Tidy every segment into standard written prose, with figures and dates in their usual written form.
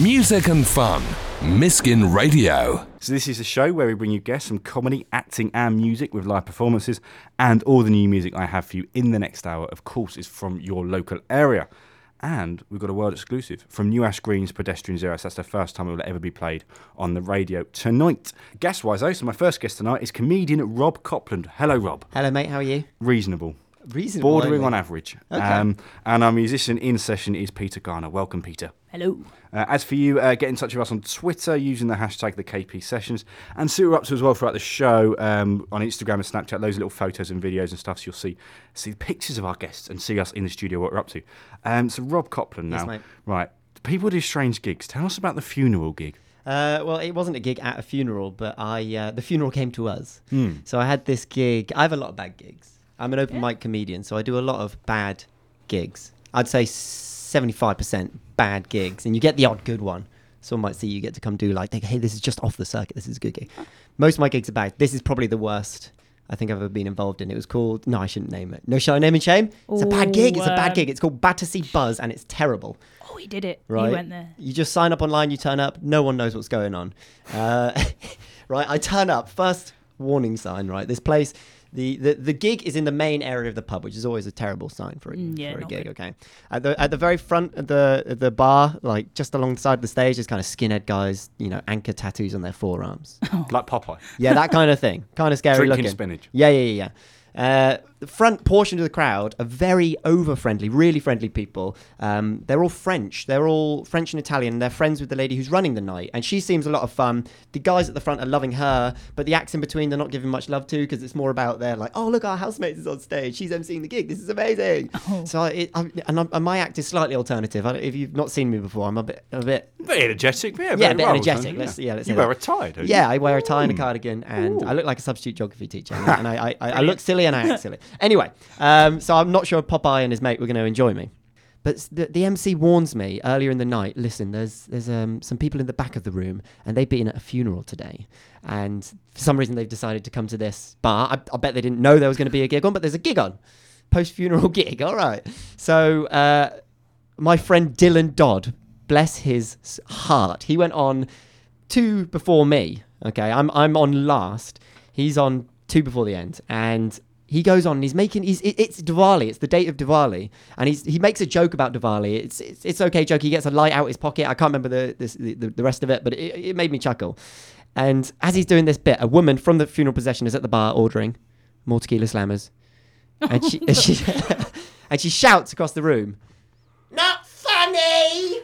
Music and fun. Miskin Radio. So this is a show where we bring you guests from comedy, acting and music with live performances, and all the new music I have for you in the next hour, of course, is from your local area. And we've got a world exclusive from New Ash Green's Pedestrian Zero. So that's the first time it will ever be played on the radio tonight. Guest-wise, though, so my first guest tonight is comedian Rob Copland. Hello, Rob. Hello, mate. How are you? Reasonable. Bordering on average. Okay. And our musician in session is Peter Garner. Welcome, Peter. Hello. As for you, get in touch with us on Twitter using the hashtag #TheKPSessions. And see what we're up to as well throughout the show on Instagram and Snapchat. Those little photos and videos and stuff, so you'll see the pictures of our guests and see us in the studio, what we're up to. So Rob Copland now. Yes, mate. Right. People do strange gigs. Tell us about the funeral gig. Well, it wasn't a gig at a funeral, but the funeral came to us. Mm. So I had this gig. I have a lot of bad gigs. I'm an open mic comedian, so I do a lot of bad gigs. I'd say 75% bad gigs, and you get the odd good one. Someone might see you get to come do like, hey, this is just off the circuit, this is a good gig. Most of my gigs are bad. This is probably the worst I think I've ever been involved in. It was called, no, I shouldn't name it. No, shall I name and shame? Ooh, it's a bad gig. It's a bad gig. It's called Battersea Buzz, and it's terrible. Oh, he did it. Right? He went there. You just sign up online, you turn up. No one knows what's going on. Right, I turn up. First warning sign, right? This place, the gig is in the main area of the pub, which is always a terrible sign for a gig, okay? At the very front of the bar, like just alongside the stage, is kind of skinhead guys, you know, anchor tattoos on their forearms. Oh. Like Popeye. Yeah, that kind of thing. Kind of scary looking. Drinking spinach. Yeah. The front portion of the crowd are very over-friendly, really friendly people. They're all French. They're all French and Italian. They're friends with the lady who's running the night, and she seems a lot of fun. The guys at the front are loving her, but the acts in between, they're not giving much love to, because it's more about they're like, oh, look, our housemates is on stage. She's emceeing the gig. This is amazing. Oh. So my act is slightly alternative. If you've not seen me before, I'm a bit... energetic. Yeah, a bit energetic. You wear a tie, don't you? Yeah, I wear a tie and a cardigan, and I look like a substitute geography teacher, and I look silly and I act silly. Anyway, so I'm not sure Popeye and his mate were going to enjoy me. But the MC warns me earlier in the night, listen, there's some people in the back of the room, and they've been at a funeral today. And for some reason, they've decided to come to this bar. I bet they didn't know there was going to be a gig on, but there's a gig on. Post-funeral gig, all right. So my friend Dylan Dodd, bless his heart, he went on two before me, okay? I'm on last. He's on two before the end, and... he goes on and it's Diwali, it's the date of Diwali, and he makes a joke about Diwali. It's okay joke. He gets a light out his pocket. I can't remember the rest of it, but it made me chuckle. And as he's doing this bit, a woman from the funeral procession is at the bar ordering more tequila slammers, and she shouts across the room, "Not funny!"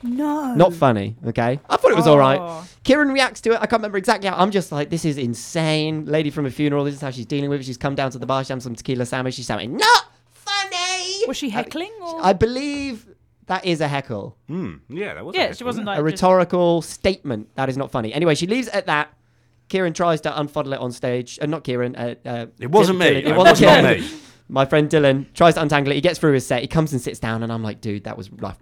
No. Not funny, okay? I thought it was all right. Kieran reacts to it. I can't remember exactly how. I'm just like, this is insane. Lady from a funeral. This is how she's dealing with it. She's come down to the bar. She's having some tequila sandwich. She's shouting, not funny. Was she heckling? Or? I believe that is a heckle. Yeah, that was a heckle. She wasn't like... a rhetorical statement. That is not funny. Anyway, she leaves it at that. Kieran tries to unfuddle it on stage. Not Kieran. It wasn't me. It was not me. My friend Dylan tries to untangle it. He gets through his set. He comes and sits down, and I'm like, dude, that was rough.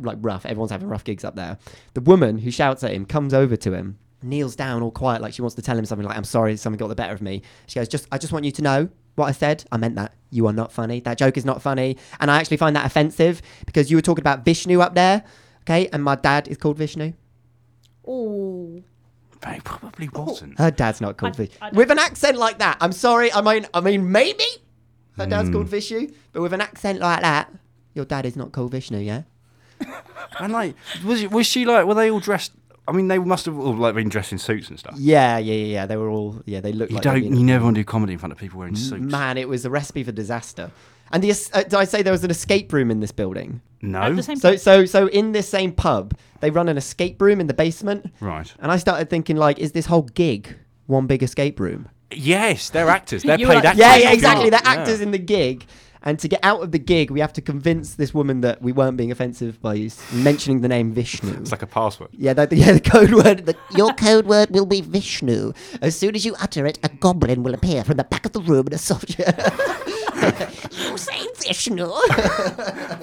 Everyone's having rough gigs up there. The woman who shouts at him comes over to him, kneels down all quiet like she wants to tell him something, like, I'm sorry, someone got the better of me. She goes, I just want you to know what I said. I meant that. You are not funny. That joke is not funny. And I actually find that offensive because you were talking about Vishnu up there, okay? And my dad is called Vishnu. Ooh. They probably wasn't. Her dad's not called Vishnu. With an accent like that, I'm sorry, I mean, maybe... her dad's called Vishnu, but with an accent like that, your dad is not called Vishnu, yeah? And like, were they all dressed? I mean, they must have all like been dressed in suits and stuff. Yeah. They were all, they looked like... You never want to do comedy in front of people wearing suits. Man, it was a recipe for disaster. And did I say there was an escape room in this building? No. So in this same pub, they run an escape room in the basement. Right. And I started thinking, like, is this whole gig one big escape room? Yes, they're actors. They're paid actors. Yeah, exactly. They're actors in the gig. And to get out of the gig, we have to convince this woman that we weren't being offensive by mentioning the name Vishnu. It's like a password. Yeah, the code word. Your code word will be Vishnu. As soon as you utter it, a goblin will appear from the back of the room in a soldier. You say Vishnu.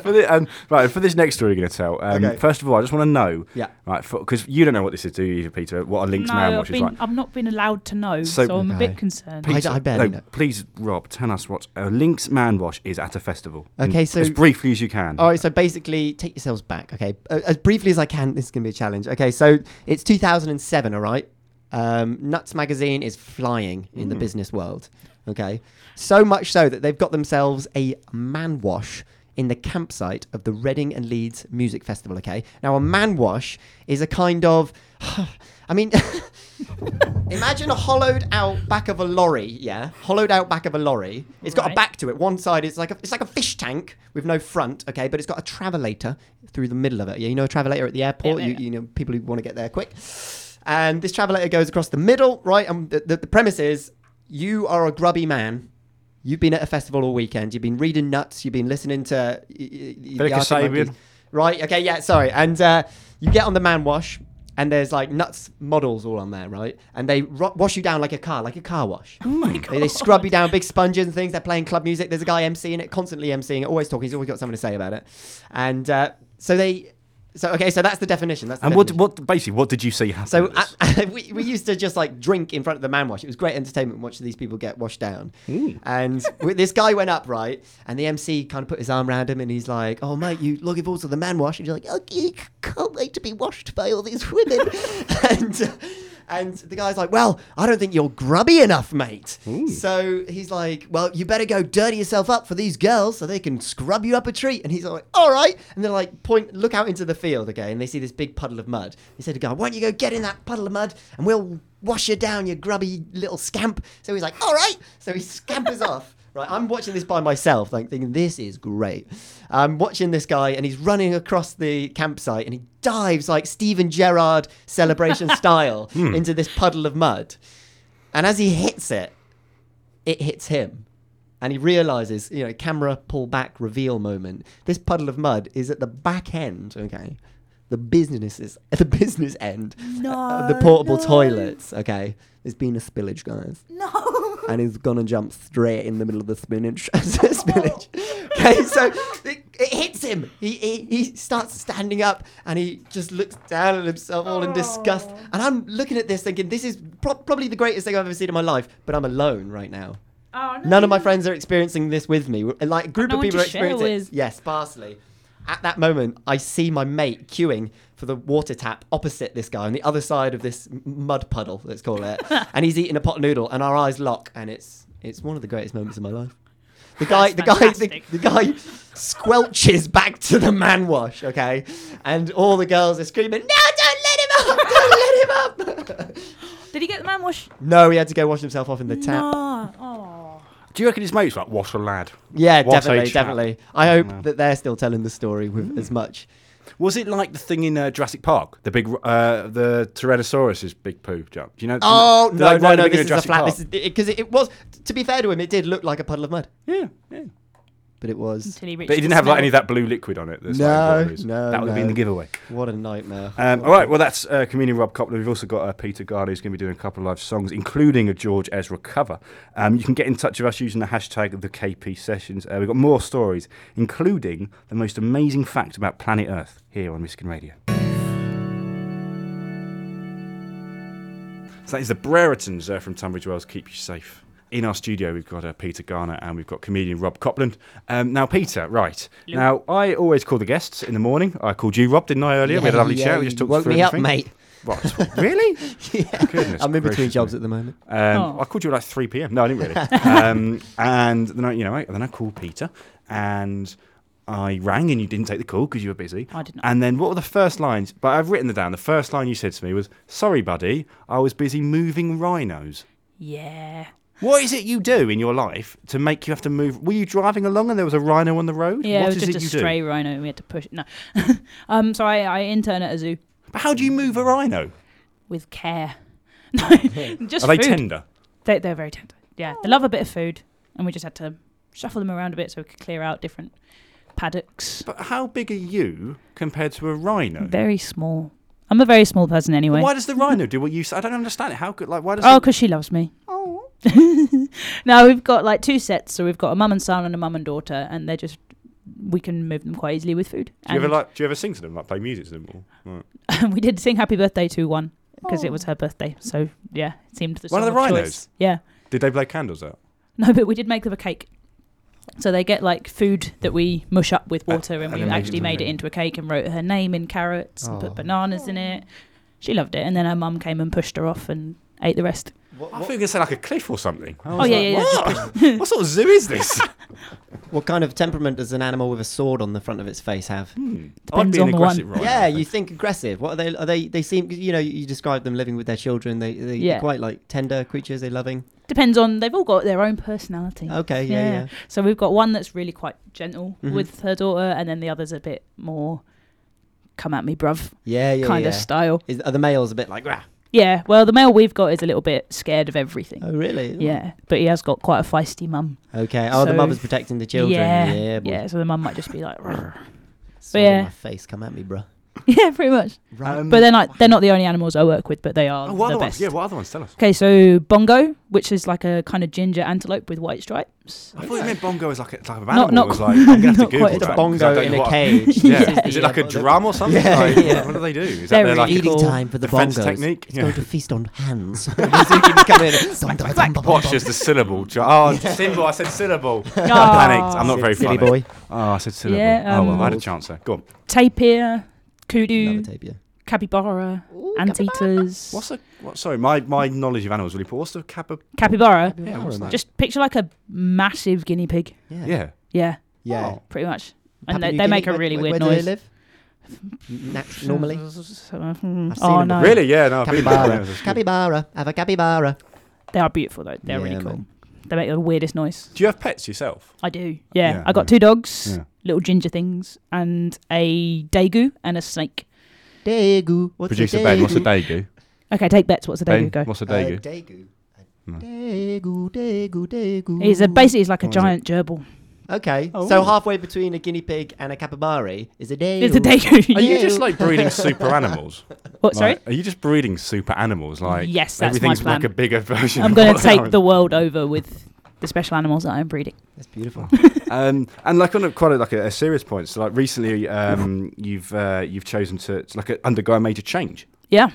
For this next story you're going to tell, okay. First of all, I just want to know, because you don't know what this is, do you, Peter, what a linked man watch is like? I've not been allowed to know, so I'm a bit concerned. Peter, I barely know. Please, Rob, tell us what a linked man watch is at a festival. Okay, so... As briefly as you can. All right, so basically, take yourselves back, okay? As briefly as I can, this is going to be a challenge. Okay, so it's 2007, all right? Nuts magazine is flying in the business world, okay? So much so that they've got themselves a man wash in the campsite of the Reading and Leeds Music Festival, okay? Now, a man wash is a kind of... I mean, imagine a hollowed out back of a lorry, yeah? Hollowed out back of a lorry. It's got a back to it. One side is like a fish tank with no front, okay? But it's got a travelator through the middle of it. Yeah, you know a travelator at the airport? Yeah. You know, people who want to get there quick. And this travelator goes across the middle, right? And the premise is you are a grubby man. You've been at a festival all weekend. You've been reading Nuts. You've been listening to... Right, okay, yeah, sorry. And you get on the man wash and there's like Nuts models all on there, right? And they wash you down like a car wash. Oh my God. They scrub you down, big sponges and things. They're playing club music. There's a guy emceeing it, constantly emceeing it, always talking. He's always got something to say about it. And so that's the definition. What did you see happen? So we used to just like drink in front of the man wash. It was great entertainment watching these people get washed down. Mm. And this guy went up, right? And the MC kind of put his arm around him and he's like, "Oh mate, you looking forward to the man wash?" And you're like, "Oh, you can't wait to be washed by all these women." And the guy's like, "Well, I don't think you're grubby enough, mate." Ooh. So he's like, "Well, you better go dirty yourself up for these girls so they can scrub you up a treat." And he's like, "All right." And they're like, look out into the field, okay? And they see this big puddle of mud. He said to the guy, "Why don't you go get in that puddle of mud and we'll wash you down, you grubby little scamp." So he's like, "All right." So he scampers off. Right, I'm watching this by myself, like thinking, this is great. I'm watching this guy, and he's running across the campsite, and he dives like Steven Gerrard celebration style into this puddle of mud. And as he hits it, it hits him. And he realizes, you know, camera pull back reveal moment. This puddle of mud is at the back end, okay? The business end. The portable toilets, okay? There's been a spillage, guys. No. And he's gonna jump straight in the middle of the spillage. Okay, so it hits him. He starts standing up and he just looks down at himself all in disgust. And I'm looking at this thinking, this is probably the greatest thing I've ever seen in my life, but I'm alone right now. Oh, no. None of my friends are experiencing this with me. Like a group of people are experiencing it. Yes, sparsely. At that moment, I see my mate queuing for the water tap opposite this guy on the other side of this mud puddle, let's call it. And he's eating a pot noodle and our eyes lock and it's one of the greatest moments of my life. The guy squelches back to the man wash, okay? And all the girls are screaming, "No, don't let him up! Don't let him up!" Did he get the man wash? No, he had to go wash himself off in the tap. Oh. Do you reckon his mate's like, "What a lad"? Yeah, what definitely. I hope that they're still telling the story with as much. Was it like the thing in Jurassic Park, the big, the Tyrannosaurus's big poo jump? Do you know? Oh no! This is a flat. Because it was, to be fair to him, it did look like a puddle of mud. Yeah. But it was. But it didn't have like any of that blue liquid on it. No. That would have been the giveaway. What a nightmare. All right, well, that's comedian Rob Copland. We've also got Peter Garner, who's going to be doing a couple of live songs, including a George Ezra cover. You can get in touch with us using the hashtag the KP Sessions. We've got more stories, including the most amazing fact about planet Earth here on Miskin Radio. So that is the Brereton's from Tunbridge Wells, Keep You Safe. In our studio, we've got Peter Garner and we've got comedian Rob Copland. Now, Peter, right. Luke. Now, I always call the guests in the morning. I called you, Rob, didn't I, earlier? We had a lovely chat. We just talked through everything. Woke me up, mate. What? Really? Yeah. Goodness. I'm in between jobs at the moment. I called you at like 3 p.m. No, I didn't really. And then I called Peter and I rang and you didn't take the call because you were busy. I did not. And then what were the first lines? But I've written them down. The first line you said to me was, "Sorry, buddy, I was busy moving rhinos." Yeah. What is it you do in your life to make you have to move? Were you driving along and there was a rhino on the road? Yeah, it was just a stray rhino and we had to push it. No. So I intern at a zoo. But how do you move a rhino? With care. No, just Are they tender? They're very tender, yeah. They love a bit of food and we just had to shuffle them around a bit so we could clear out different paddocks. But how big are you compared to a rhino? Very small. I'm a very small person anyway. But why does the rhino do what you say? I don't understand it. How could, like, why does... Oh, because she loves me. Oh. Now we've got like two sets, so we've got a mum and son and a mum and daughter, and they're just, we can move them quite easily with food. Do you ever sing to them, like play music to them? Or, right. We did sing Happy Birthday to one because it was her birthday, so yeah, it seemed the one of the rhinos. Yeah. Did they blow candles out? No, but we did make them a cake. So they get like food that we mush up with water, and we actually made it into a cake and wrote her name in carrots and put bananas in it. She loved it, and then her mum came and pushed her off and ate the rest. What? I thought you were going to say like a cliff or something. What? What sort of zoo is this? What kind of temperament does an animal with a sword on the front of its face have? Depends on the one. Rhino, yeah, you think aggressive. What are they? They seem, you know, you describe them living with their children. They're quite like tender creatures. They're loving. Depends on, they've all got their own personality. Okay, yeah. So we've got one that's really quite gentle with her daughter, and then the other's a bit more come at me, bruv. Yeah. Kind of style. Are the males a bit like, rah? Yeah, well, the male we've got is a little bit scared of everything. Oh, really? Yeah, but he has got quite a feisty mum. Okay. Oh, so the mother's protecting the children. Yeah, so the mum might just be like, "Rrr." So my face, come at me, bruh. Yeah, pretty much. But they're not the only animals I work with, but they are the best. Yeah, what other ones? Tell us. Okay, so bongo, which is like a kind of ginger antelope with white stripes. I thought you meant bongo is like an animal. Not was like, I'm going to have to Google that. It's a bongo in a cage. Is it like a drum or something? Yeah. What do they do? Is that their like eating time for the bongos technique? It's going to feast on hands. What's just the syllable? Oh, symbol. I said syllable. I panicked. I'm not very funny. Silly boy. Oh, I said syllable. Oh, well, I had a chance there. Go on. Tapir. Kudu, capybara, anteaters. What's a? Sorry, my knowledge of animals really poor. What's the capybara? Yeah, just picture like a massive guinea pig. Yeah. Oh, pretty much. And they make a really weird noise. Where do they live? Normally. Oh no! Really? Yeah. No. Capybara. Have a capybara. They are beautiful though. They're really cool. They make the weirdest noise. Do you have pets yourself? I do. Yeah. I got two dogs. Yeah. Little ginger things, and a daegu and a snake. Daegu. What's Producer a daegu? Ben, what's a daegu? Okay, take bets. What's a daegu? Go. What's a daegu? Daegu. He's like a giant gerbil. Okay, so halfway between a guinea pig and a capybara is a daegu. It's a daegu. Are you just like breeding super animals? What? Sorry. Like, are you just breeding super animals? Like yes, that's everything's my plan. Like a bigger version. I'm going to take the world over with the special animals that I'm breeding. That's beautiful. And like on a serious point, so like recently you've chosen to like undergo a major change. Yeah.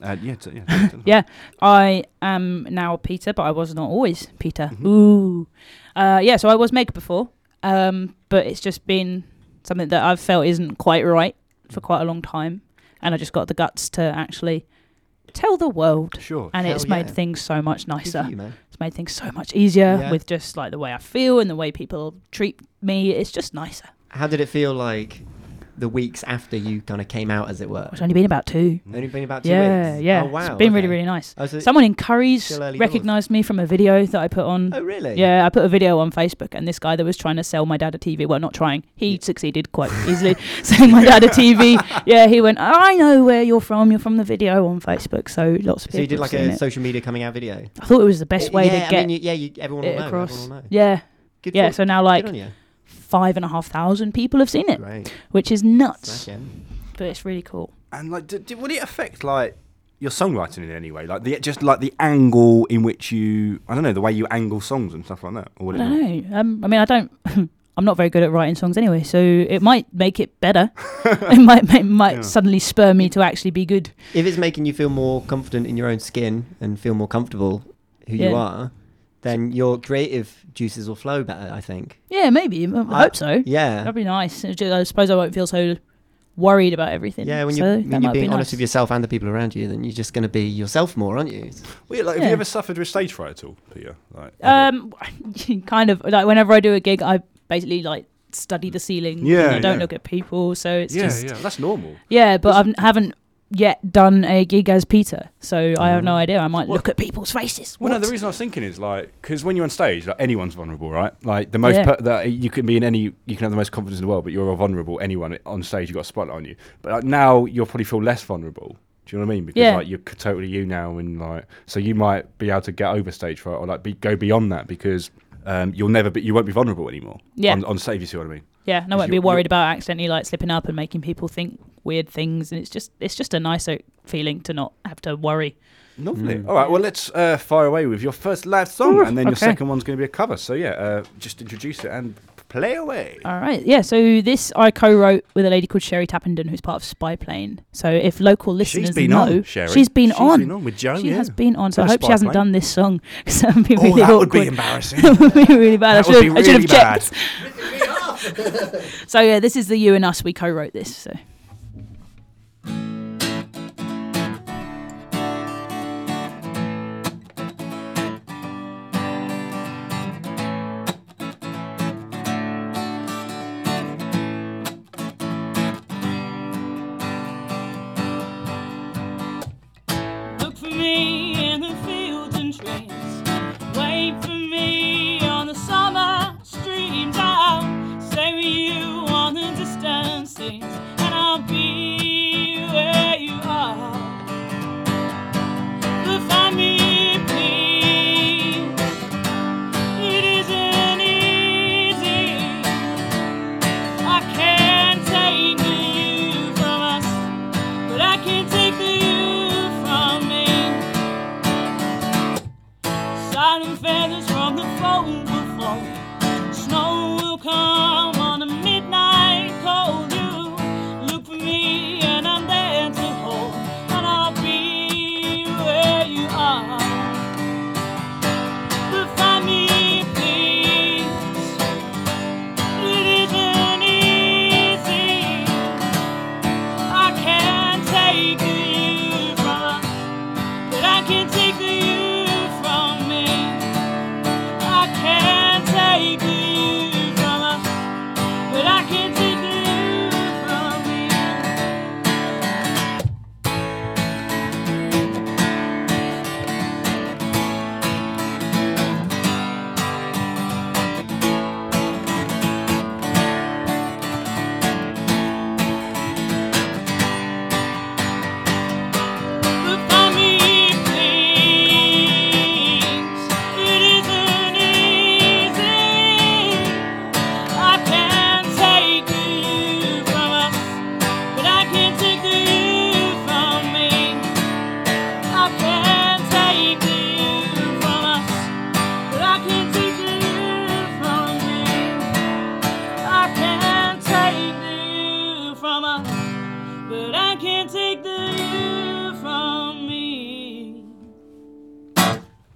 I am now Peter, but I was not always Peter. Ooh. So I was Meg before, but it's just been something that I've felt isn't quite right for quite a long time, and I just got the guts to actually tell the world. Sure. And it's made things so much nicer. It's made things so much easier with just like the way I feel and the way people treat me. It's just nicer. How did it feel like the weeks after you kind of came out, as it were? It's only been about two. Only been about two weeks? Yeah. Oh, wow. It's been really, really nice. Oh, so someone in Curry's recognised me from a video that I put on. Oh, really? Yeah, I put a video on Facebook, and this guy that was trying to sell my dad a TV, well, not trying, he succeeded quite easily, selling my dad a TV. Yeah, he went, I know where you're from the video on Facebook, so lots of people. So you did like a social media coming out video? I thought it was the best way to get everyone will know, across. Everyone will know. Yeah. Good for you. So now like 5,500 people have seen it, which is nuts. But it's really cool. And like, would it affect like your songwriting in any way? Like the angle in which the way you angle songs and stuff like that. Or would I don't know. I'm not very good at writing songs anyway, so it might make it better. It might suddenly spur me to actually be good. If it's making you feel more confident in your own skin and feel more comfortable who you are, then your creative juices will flow better, I think. Yeah, maybe. I hope so. Yeah. That'd be nice. I suppose I won't feel so worried about everything. Yeah, when you're being honest with yourself and the people around you, then you're just going to be yourself more, aren't you? Well, have you ever suffered with stage fright at all, Peter? Like, kind of. Like, whenever I do a gig, I basically, like, study the ceiling. Yeah, and I don't look at people, so it's just... Yeah, that's normal. Yeah, but I haven't yet done a gig as Peter, so I have no idea. I might look at people's faces. Well, the reason I was thinking is like, because when you're on stage, like anyone's vulnerable, right? Like the most you can be in any, you can have the most confidence in the world, but you're a vulnerable anyone on stage. You've got a spotlight on you, but like, now you'll probably feel less vulnerable. Do you know what I mean? Because like you're totally you now, and like so you might be able to get over stage fright or like go beyond that because you won't be vulnerable anymore. On stage, you see what I mean? Yeah, and I won't be worried about accidentally like slipping up and making people think weird things, and it's just a nice feeling to not have to worry. Lovely. All right, well, let's fire away with your first live song, and then your second one's going to be a cover. So, yeah, just introduce it and play away. All right, yeah, so this I co-wrote with a lady called Sherry Tappenden, who's part of Spyplane. So if local listeners she's been on with Joe. She has been on, so I hope she hasn't done this song, because that would be really awkward. Would be embarrassing. That would be really bad. I should have checked. So, yeah, this is The You and Us. We co-wrote this, so...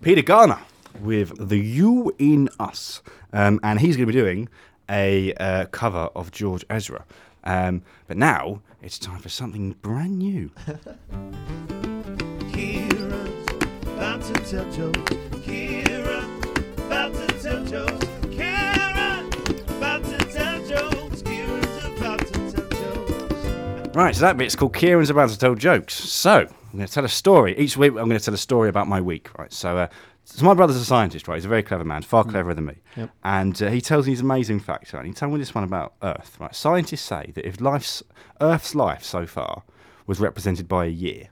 Peter Garner with The You in Us, and he's going to be doing a cover of George Ezra. But now it's time for something brand new. Kieran's about to tell jokes. Kieran's about to tell jokes. Kieran's about to tell jokes. Kieran's about to tell jokes. Right, so that bit's called Kieran's about to tell jokes. So. I'm going to tell a story. Each week I'm going to tell a story about my week, right? So my brother's a scientist, right? He's a very clever man, far cleverer than me. Yep. And he tells me these amazing facts, right? He told me this one about Earth, right? Scientists say that if Earth's life so far was represented by a year,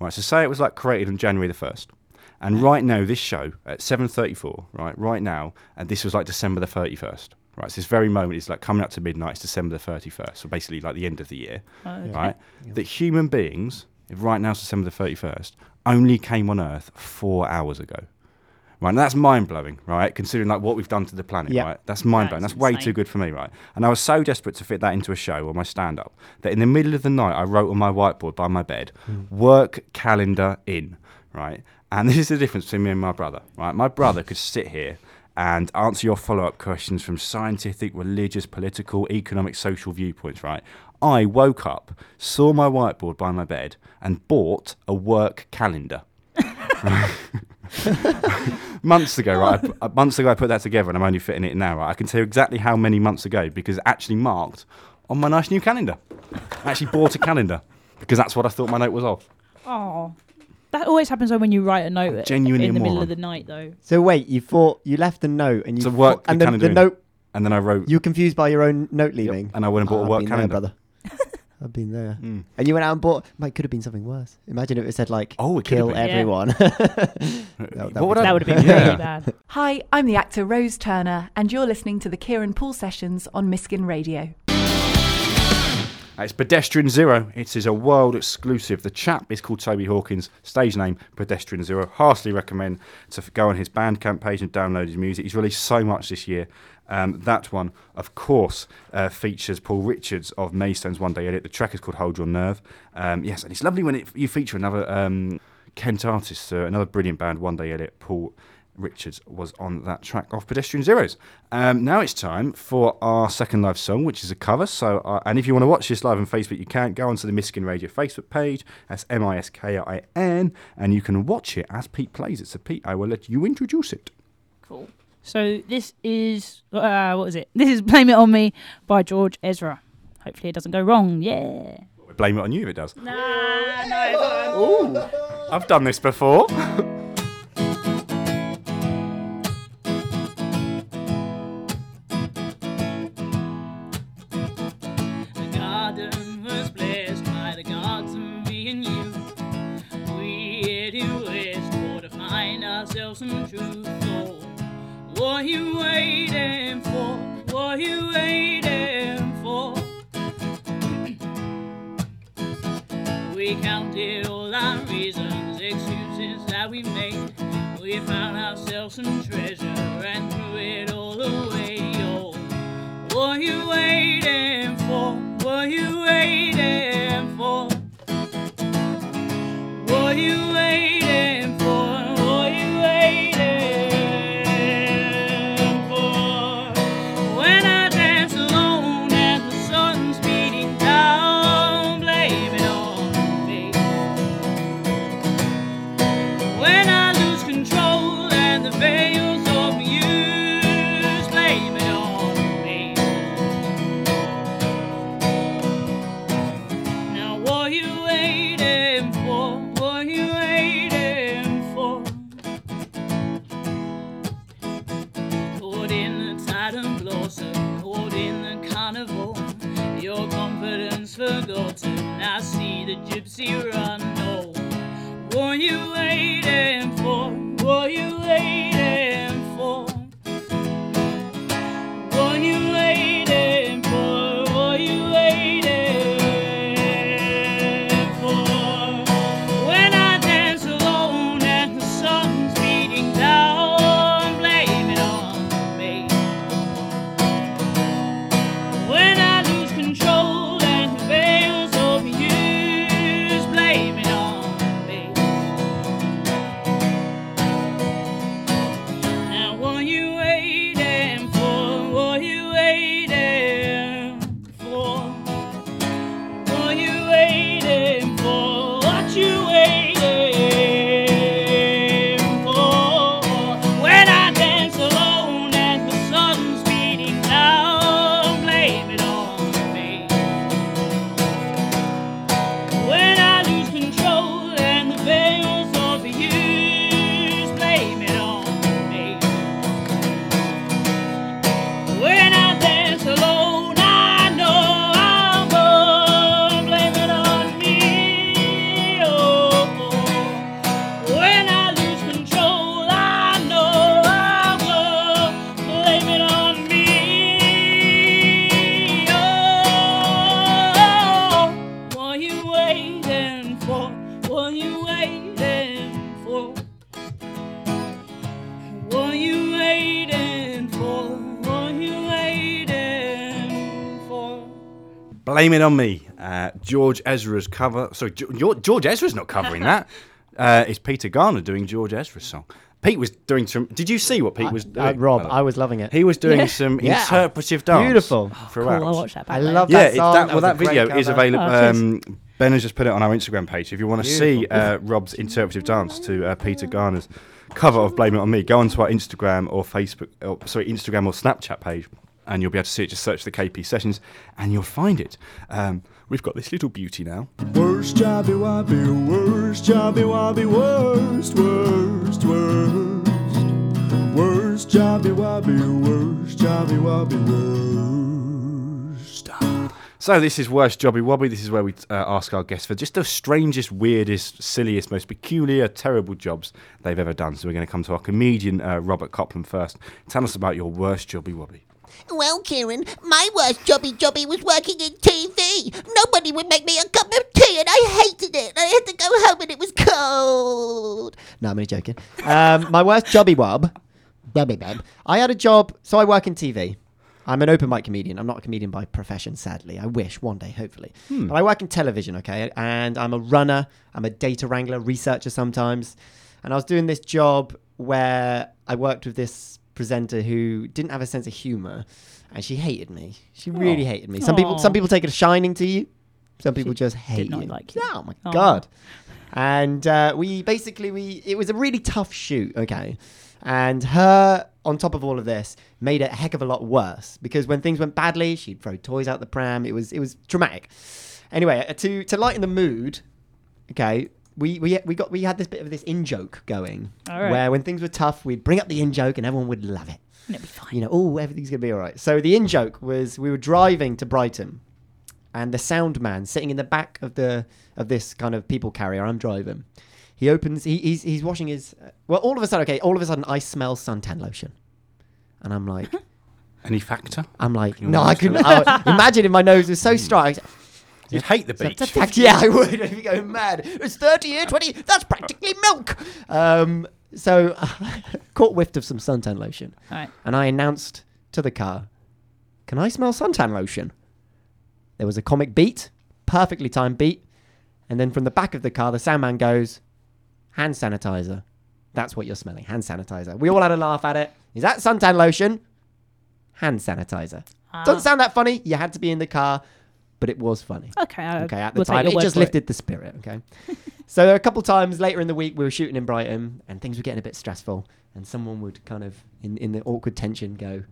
right? So say it was created on January the 1st. And right now, this show at 7:34, right now, and this was December the 31st. Right, so this very moment is coming up to midnight, it's December the 31st, so basically the end of the year, right? Yep. That human beings... If right now it's December the 31st, only came on Earth 4 hours ago. Right, and that's mind-blowing, right, considering what we've done to the planet, right? That's mind-blowing. That's way too good for me, right? And I was so desperate to fit that into a show or my stand-up that in the middle of the night I wrote on my whiteboard by my bed, work calendar in, right? And this is the difference between me and my brother, right? My brother could sit here and answer your follow-up questions from scientific, religious, political, economic, social viewpoints, right? I woke up, saw my whiteboard by my bed, and bought a work calendar. Months ago, right? Months ago I put that together, and I'm only fitting it now, right? I can tell you exactly how many months ago, because it actually marked on my nice new calendar. I actually bought a calendar, because that's what I thought my note was of. Oh, that always happens when you write a note genuinely in the middle of the night, though. So wait, you left a note, and the note... And then I wrote... You were confused by your own note leaving? Yep. And I went and bought a work calendar. Brother. I've been there. Mm. And you went out and bought... It could have been something worse. Imagine if it said, kill everyone. Yeah. That would have been really bad. Hi, I'm the actor Rose Turner, and you're listening to the Kieran Poole Sessions on Miskin Radio. It's Pedestrian Zero. It is a world exclusive. The chap is called Toby Hawkins, stage name Pedestrian Zero. Heartily recommend to go on his Bandcamp page and download his music. He's released so much this year. That one, of course, features Paul Richards of Maystone's One Day Edit. The track is called Hold Your Nerve. Yes, and it's lovely when you feature another Kent artist, another brilliant band, One Day Edit. Paul Richards was on that track off Pedestrian Zeros. Now it's time for our second live song, which is a cover. So, and if you want to watch this live on Facebook, you can go onto the Miskin Radio Facebook page. That's MISKIN, and you can watch it as Pete plays it. So, Pete, I will let you introduce it. Cool. So this is This is Blame It On Me by George Ezra. Hopefully it doesn't go wrong. Yeah. Blame it on you if it does. No. Ooh, I've done this before. Some truth, so what you waiting for? What you waiting for? We counted all our reasons, excuses that we made. We found ourselves some treasure and threw it all away. Oh, what you waiting for? What you waiting for? What you waiting for? Forgotten, I see the gypsy run. Oh, what you waiting for? What you waiting for? What you waiting for? What you waiting for? When I dance alone and the sun's beating down, blame it on me. When I lose control. Blame It On Me, George Ezra's cover. Sorry, George Ezra's not covering that. It's Peter Garner doing George Ezra's song. Pete was doing some... Did you see what Pete was doing? Rob, I was loving it. He was doing some interpretive dance. Beautiful. Throughout. Cool, I'll watch that back. I love that song. That video is available. Ben has just put it on our Instagram page. If you want to see Rob's interpretive dance to Peter Garner's cover of Blame It On Me, go onto our Instagram or Facebook... Instagram or Snapchat page. And you'll be able to see it. Just search the KP Sessions and you'll find it. We've got this little beauty now. Worst jobby wobby, worst jobby wobby, worst, worst, worst. Worst jobby wobby, worst jobby wobby, worst. So this is Worst Jobby Wobby. This is where we ask our guests for just the strangest, weirdest, silliest, most peculiar, terrible jobs they've ever done. So we're going to come to our comedian, Robert Copland, first. Tell us about your worst jobby wobby. Well, Kieran, my worst jobby was working in TV. Nobody would make me a cup of tea and I hated it. I had to go home and it was cold. No, I'm only joking. My worst jobby wob. I had a job, so I work in TV. I'm an open mic comedian. I'm not a comedian by profession, sadly. I wish, one day, hopefully. But I work in television, okay? And I'm a runner. I'm a data wrangler, researcher sometimes. And I was doing this job where I worked with this presenter who didn't have a sense of humor. And she hated me. She really hated me. Some people take a shining to you. Some people just hate you. Did not like you. Oh, my God. And it was a really tough shoot, okay? And her, on top of all of this, made it a heck of a lot worse. Because when things went badly, she'd throw toys out the pram. It was traumatic. Anyway, to lighten the mood, okay, we had this bit of this in-joke going. All right. Where when things were tough, we'd bring up the in-joke and everyone would love it. And it'd be fine. You know, everything's going to be all right. So the in-joke was we were driving to Brighton. And the sound man sitting in the back of this kind of people carrier, I'm driving. He opens, he's washing his, all of a sudden I smell suntan lotion. And I'm like. Any factor? I'm like, no, I couldn't. Imagine if my nose was so strong. You'd hate the beach. Yeah, I would. I'd be going mad. It's 30 here, 20, that's practically milk. So I caught whiffed of some suntan lotion. All right. And I announced to the car, can I smell suntan lotion? There was a comic beat, perfectly timed beat. And then from the back of the car, the soundman goes, hand sanitizer. That's what you're smelling, hand sanitizer. We all had a laugh at it. Is that suntan lotion? Hand sanitizer. Doesn't sound that funny. You had to be in the car, but it was funny. Okay. At the time, it just lifted the spirit, okay? So there were a couple times later in the week, we were shooting in Brighton, and things were getting a bit stressful, and someone would kind of, in the awkward tension, go,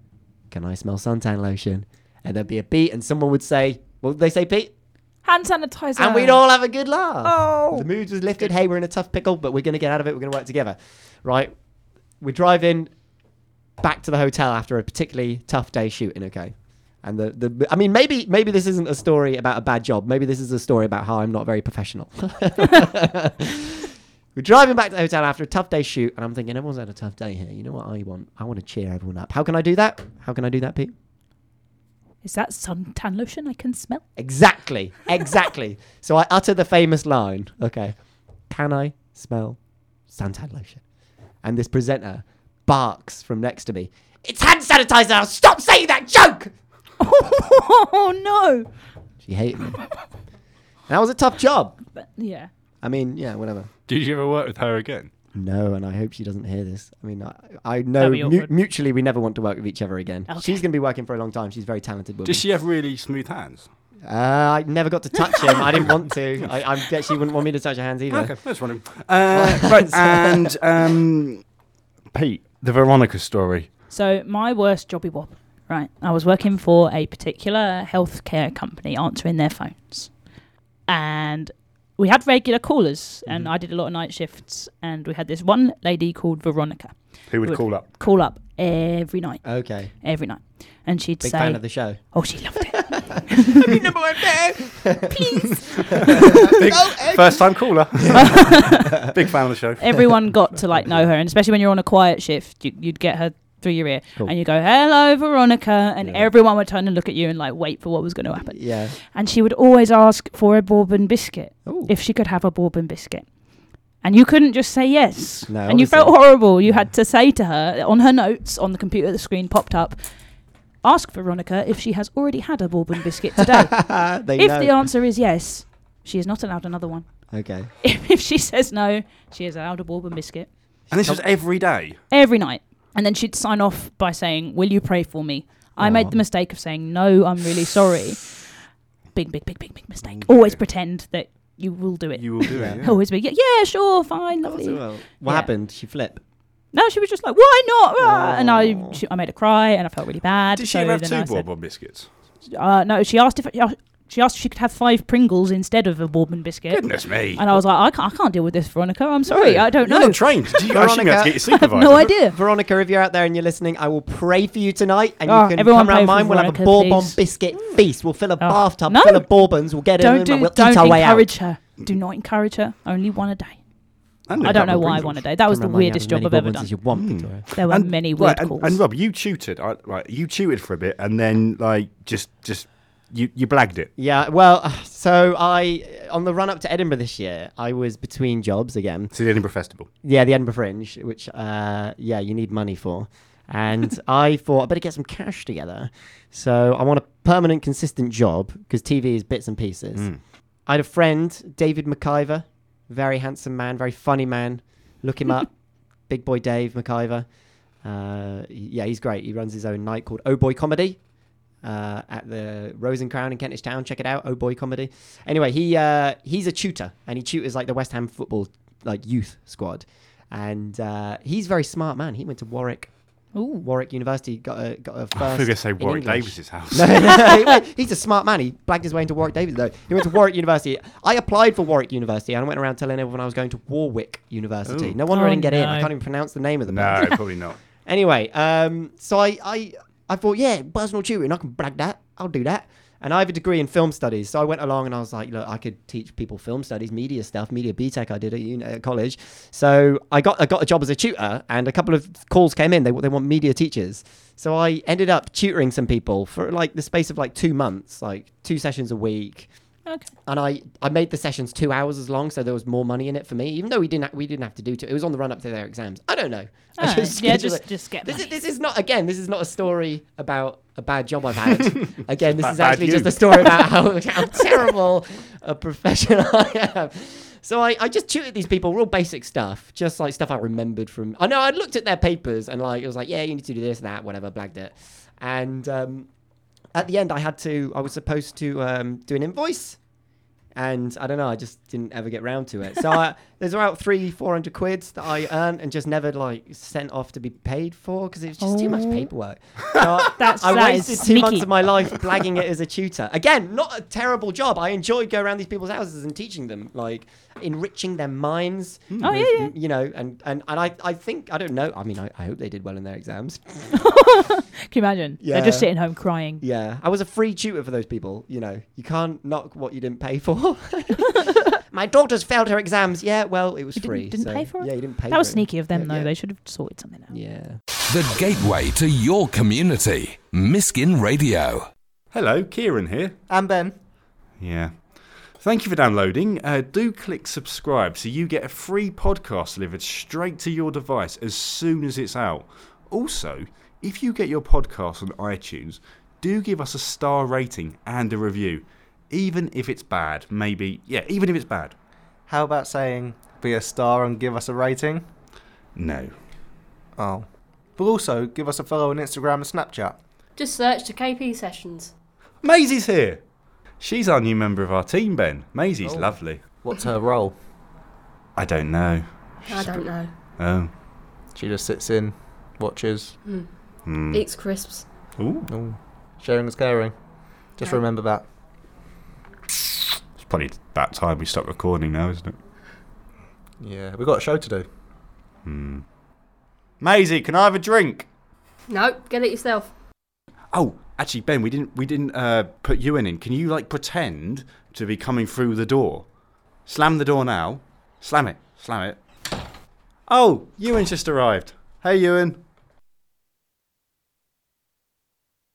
can I smell suntan lotion? And there'd be a beat, and someone would say, what did they say, Pete? Hand sanitizer. And we'd all have a good laugh. Oh. The mood was lifted. Hey, we're in a tough pickle, but we're going to get out of it. We're going to work together. Right. We're driving back to the hotel after a particularly tough day shooting, okay? And I mean, maybe this isn't a story about a bad job. Maybe this is a story about how I'm not very professional. We're driving back to the hotel after a tough day shoot, and I'm thinking, everyone's had a tough day here. You know what I want? I want to cheer everyone up. How can I do that, Pete? Is that suntan lotion I can smell? Exactly. So I utter the famous line, okay, can I smell suntan lotion? And this presenter barks from next to me, it's hand sanitizer, stop saying that joke! Oh, no. She hated me. That was a tough job. But, yeah. I mean, yeah, whatever. Did you ever work with her again? No, and I hope she doesn't hear this. I mean, I know mutually we never want to work with each other again. Okay. She's going to be working for a long time. She's a very talented woman. Does she have really smooth hands? I never got to touch him. I didn't want to. I guess she wouldn't want me to touch her hands either. Okay, that's one. Right, and Pete, the Veronica story. So my worst jobby wob. Right, I was working for a particular healthcare company answering their phones, and we had regular callers, and I did a lot of night shifts, and we had this one lady called Veronica. Who would call up every night. Okay. Every night. And she'd say... Big fan of the show. Oh, she loved it. I'm your number one fan. Please. First time caller. Big fan of the show. Everyone got to know her, and especially when you're on a quiet shift, you'd get her through your ear, and you go, hello, Veronica, and everyone would turn and look at you and wait for what was going to happen. Yeah. And she would always ask for a bourbon biscuit. Ooh. If she could have a bourbon biscuit, and you couldn't just say yes. No, and obviously. You felt horrible. You had to say to her on her notes on the computer, the screen popped up. Ask Veronica if she has already had a bourbon biscuit today. The answer is yes, she is not allowed another one. Okay. If she says no, she is allowed a bourbon biscuit. And this was every day, every night. And then she'd sign off by saying, will you pray for me? I made the mistake of saying, no, I'm really sorry. Big mistake. Always pretend that you will do it. You will do it. Yeah. Always be, yeah, sure, fine, lovely. What happened? She flipped. No, she was just why not? Oh. And I made her cry, and I felt really bad. Did she ever have two bourbon biscuits? No, she asked if... She asked if she could have 5 Pringles instead of a bourbon biscuit. Goodness me. And I was like, I can't deal with this, Veronica. I'm sorry. No, I don't know. You're not trained. Do you Veronica, have to get your supervisor? I have no idea. Veronica, if you're out there and you're listening, I will pray for you tonight. And you can come around mine. We'll have a bourbon biscuit feast. We'll fill a bathtub full of bourbons. We'll get in and we'll eat our way out. Don't encourage her. Do not encourage her. Only one a day. I don't know why I won a day. That was the weirdest job I've ever done. There were many weird calls. And Rob, you tutored, right? You tutored for a bit, and then like just you blagged it. Yeah. Well, so I on the run up to Edinburgh this year, I was between jobs again. So the Edinburgh Festival. Yeah, the Edinburgh Fringe, which you need money for. And I thought I better get some cash together. So I want a permanent, consistent job because TV is bits and pieces. Mm. I had a friend, David McIver, very handsome man, very funny man. Look him up, big boy Dave McIver. He's great. He runs his own night called Oh Boy Comedy at the Rosen Crown in Kentish Town. Check it out, Oh Boy Comedy. Anyway, he's a tutor and he tutors like the West Ham football like youth squad, and he's a very smart man. He went to Warwick. Ooh. Warwick University got a first. I was going to say Warwick Davis's house. No, he's a smart man. He blagged his way into Warwick Davis though. He went to Warwick University. I applied for Warwick University and I went around telling everyone I was going to Warwick University. Ooh. No wonder I didn't get in. I can't even pronounce the name of the place. No, probably not. Anyway, so I thought, yeah, personal tutoring. I can blag that. I'll do that. And I have a degree in film studies. So I went along and I was like, look, I could teach people film studies, media stuff, media BTEC I did at college. So I got a job as a tutor and a couple of calls came in. They want media teachers. So I ended up tutoring some people for like the space of like 2 months, like 2 sessions a week. Okay. And I made the sessions 2 hours as long, so there was more money in it for me. Even though we didn't have to do it. It was on the run up to their exams. I don't know. Oh, just get money. This is not a story about a bad job I've had. Again, this is actually just a story about how terrible a profession I am. So I just tutored these people, real basic stuff, just like stuff I remembered from. I know I looked at their papers and like it was like, yeah, you need to do this, that, whatever, blagged it, and. At the end, I was supposed to do an invoice, and I don't know, I just didn't ever get round to it. So there's about 400 £400 that I earned and just never like sent off to be paid for because it was just too much paperwork. So I wasted 2 months of my life blagging it as a tutor. Again, not a terrible job. I enjoyed going around these people's houses and teaching them, like enriching their minds. Oh with, yeah, you know, and I think I don't know. I mean, I hope they did well in their exams. Can you imagine? Yeah. They're just sitting home crying. Yeah. I was a free tutor for those people, you know. You can't knock what you didn't pay for. My daughter's failed her exams. Yeah, well, it was free. Didn't pay for it? Yeah, you didn't pay for it. That was sneaky of them, though. Yeah. They should have sorted something out. Yeah. The gateway to your community. Miskin Radio. Hello, Kieran here. And Ben. Yeah. Thank you for downloading. Do click subscribe so you get a free podcast delivered straight to your device as soon as it's out. Also, if you get your podcast on iTunes, do give us a star rating and a review, even if it's bad. Maybe, yeah, even if it's bad. How about saying, be a star and give us a rating? No. Oh. But also, give us a follow on Instagram and Snapchat. Just search the KP Sessions. Maisie's here. She's our new member of our team, Ben. Maisie's lovely. What's her role? I don't know. I don't know. Oh. She just sits in, watches. Mm. Eats crisps. Ooh. Sharing is caring. Just remember that. It's probably about time we stop recording now, isn't it? Yeah, we've got a show to do. Hmm. Maisie, can I have a drink? No, get it yourself. Oh, actually, Ben, we didn't put you in. Can you like pretend to be coming through the door? Slam the door now. Slam it. Oh, Ewan's just arrived. Hey, Ewan.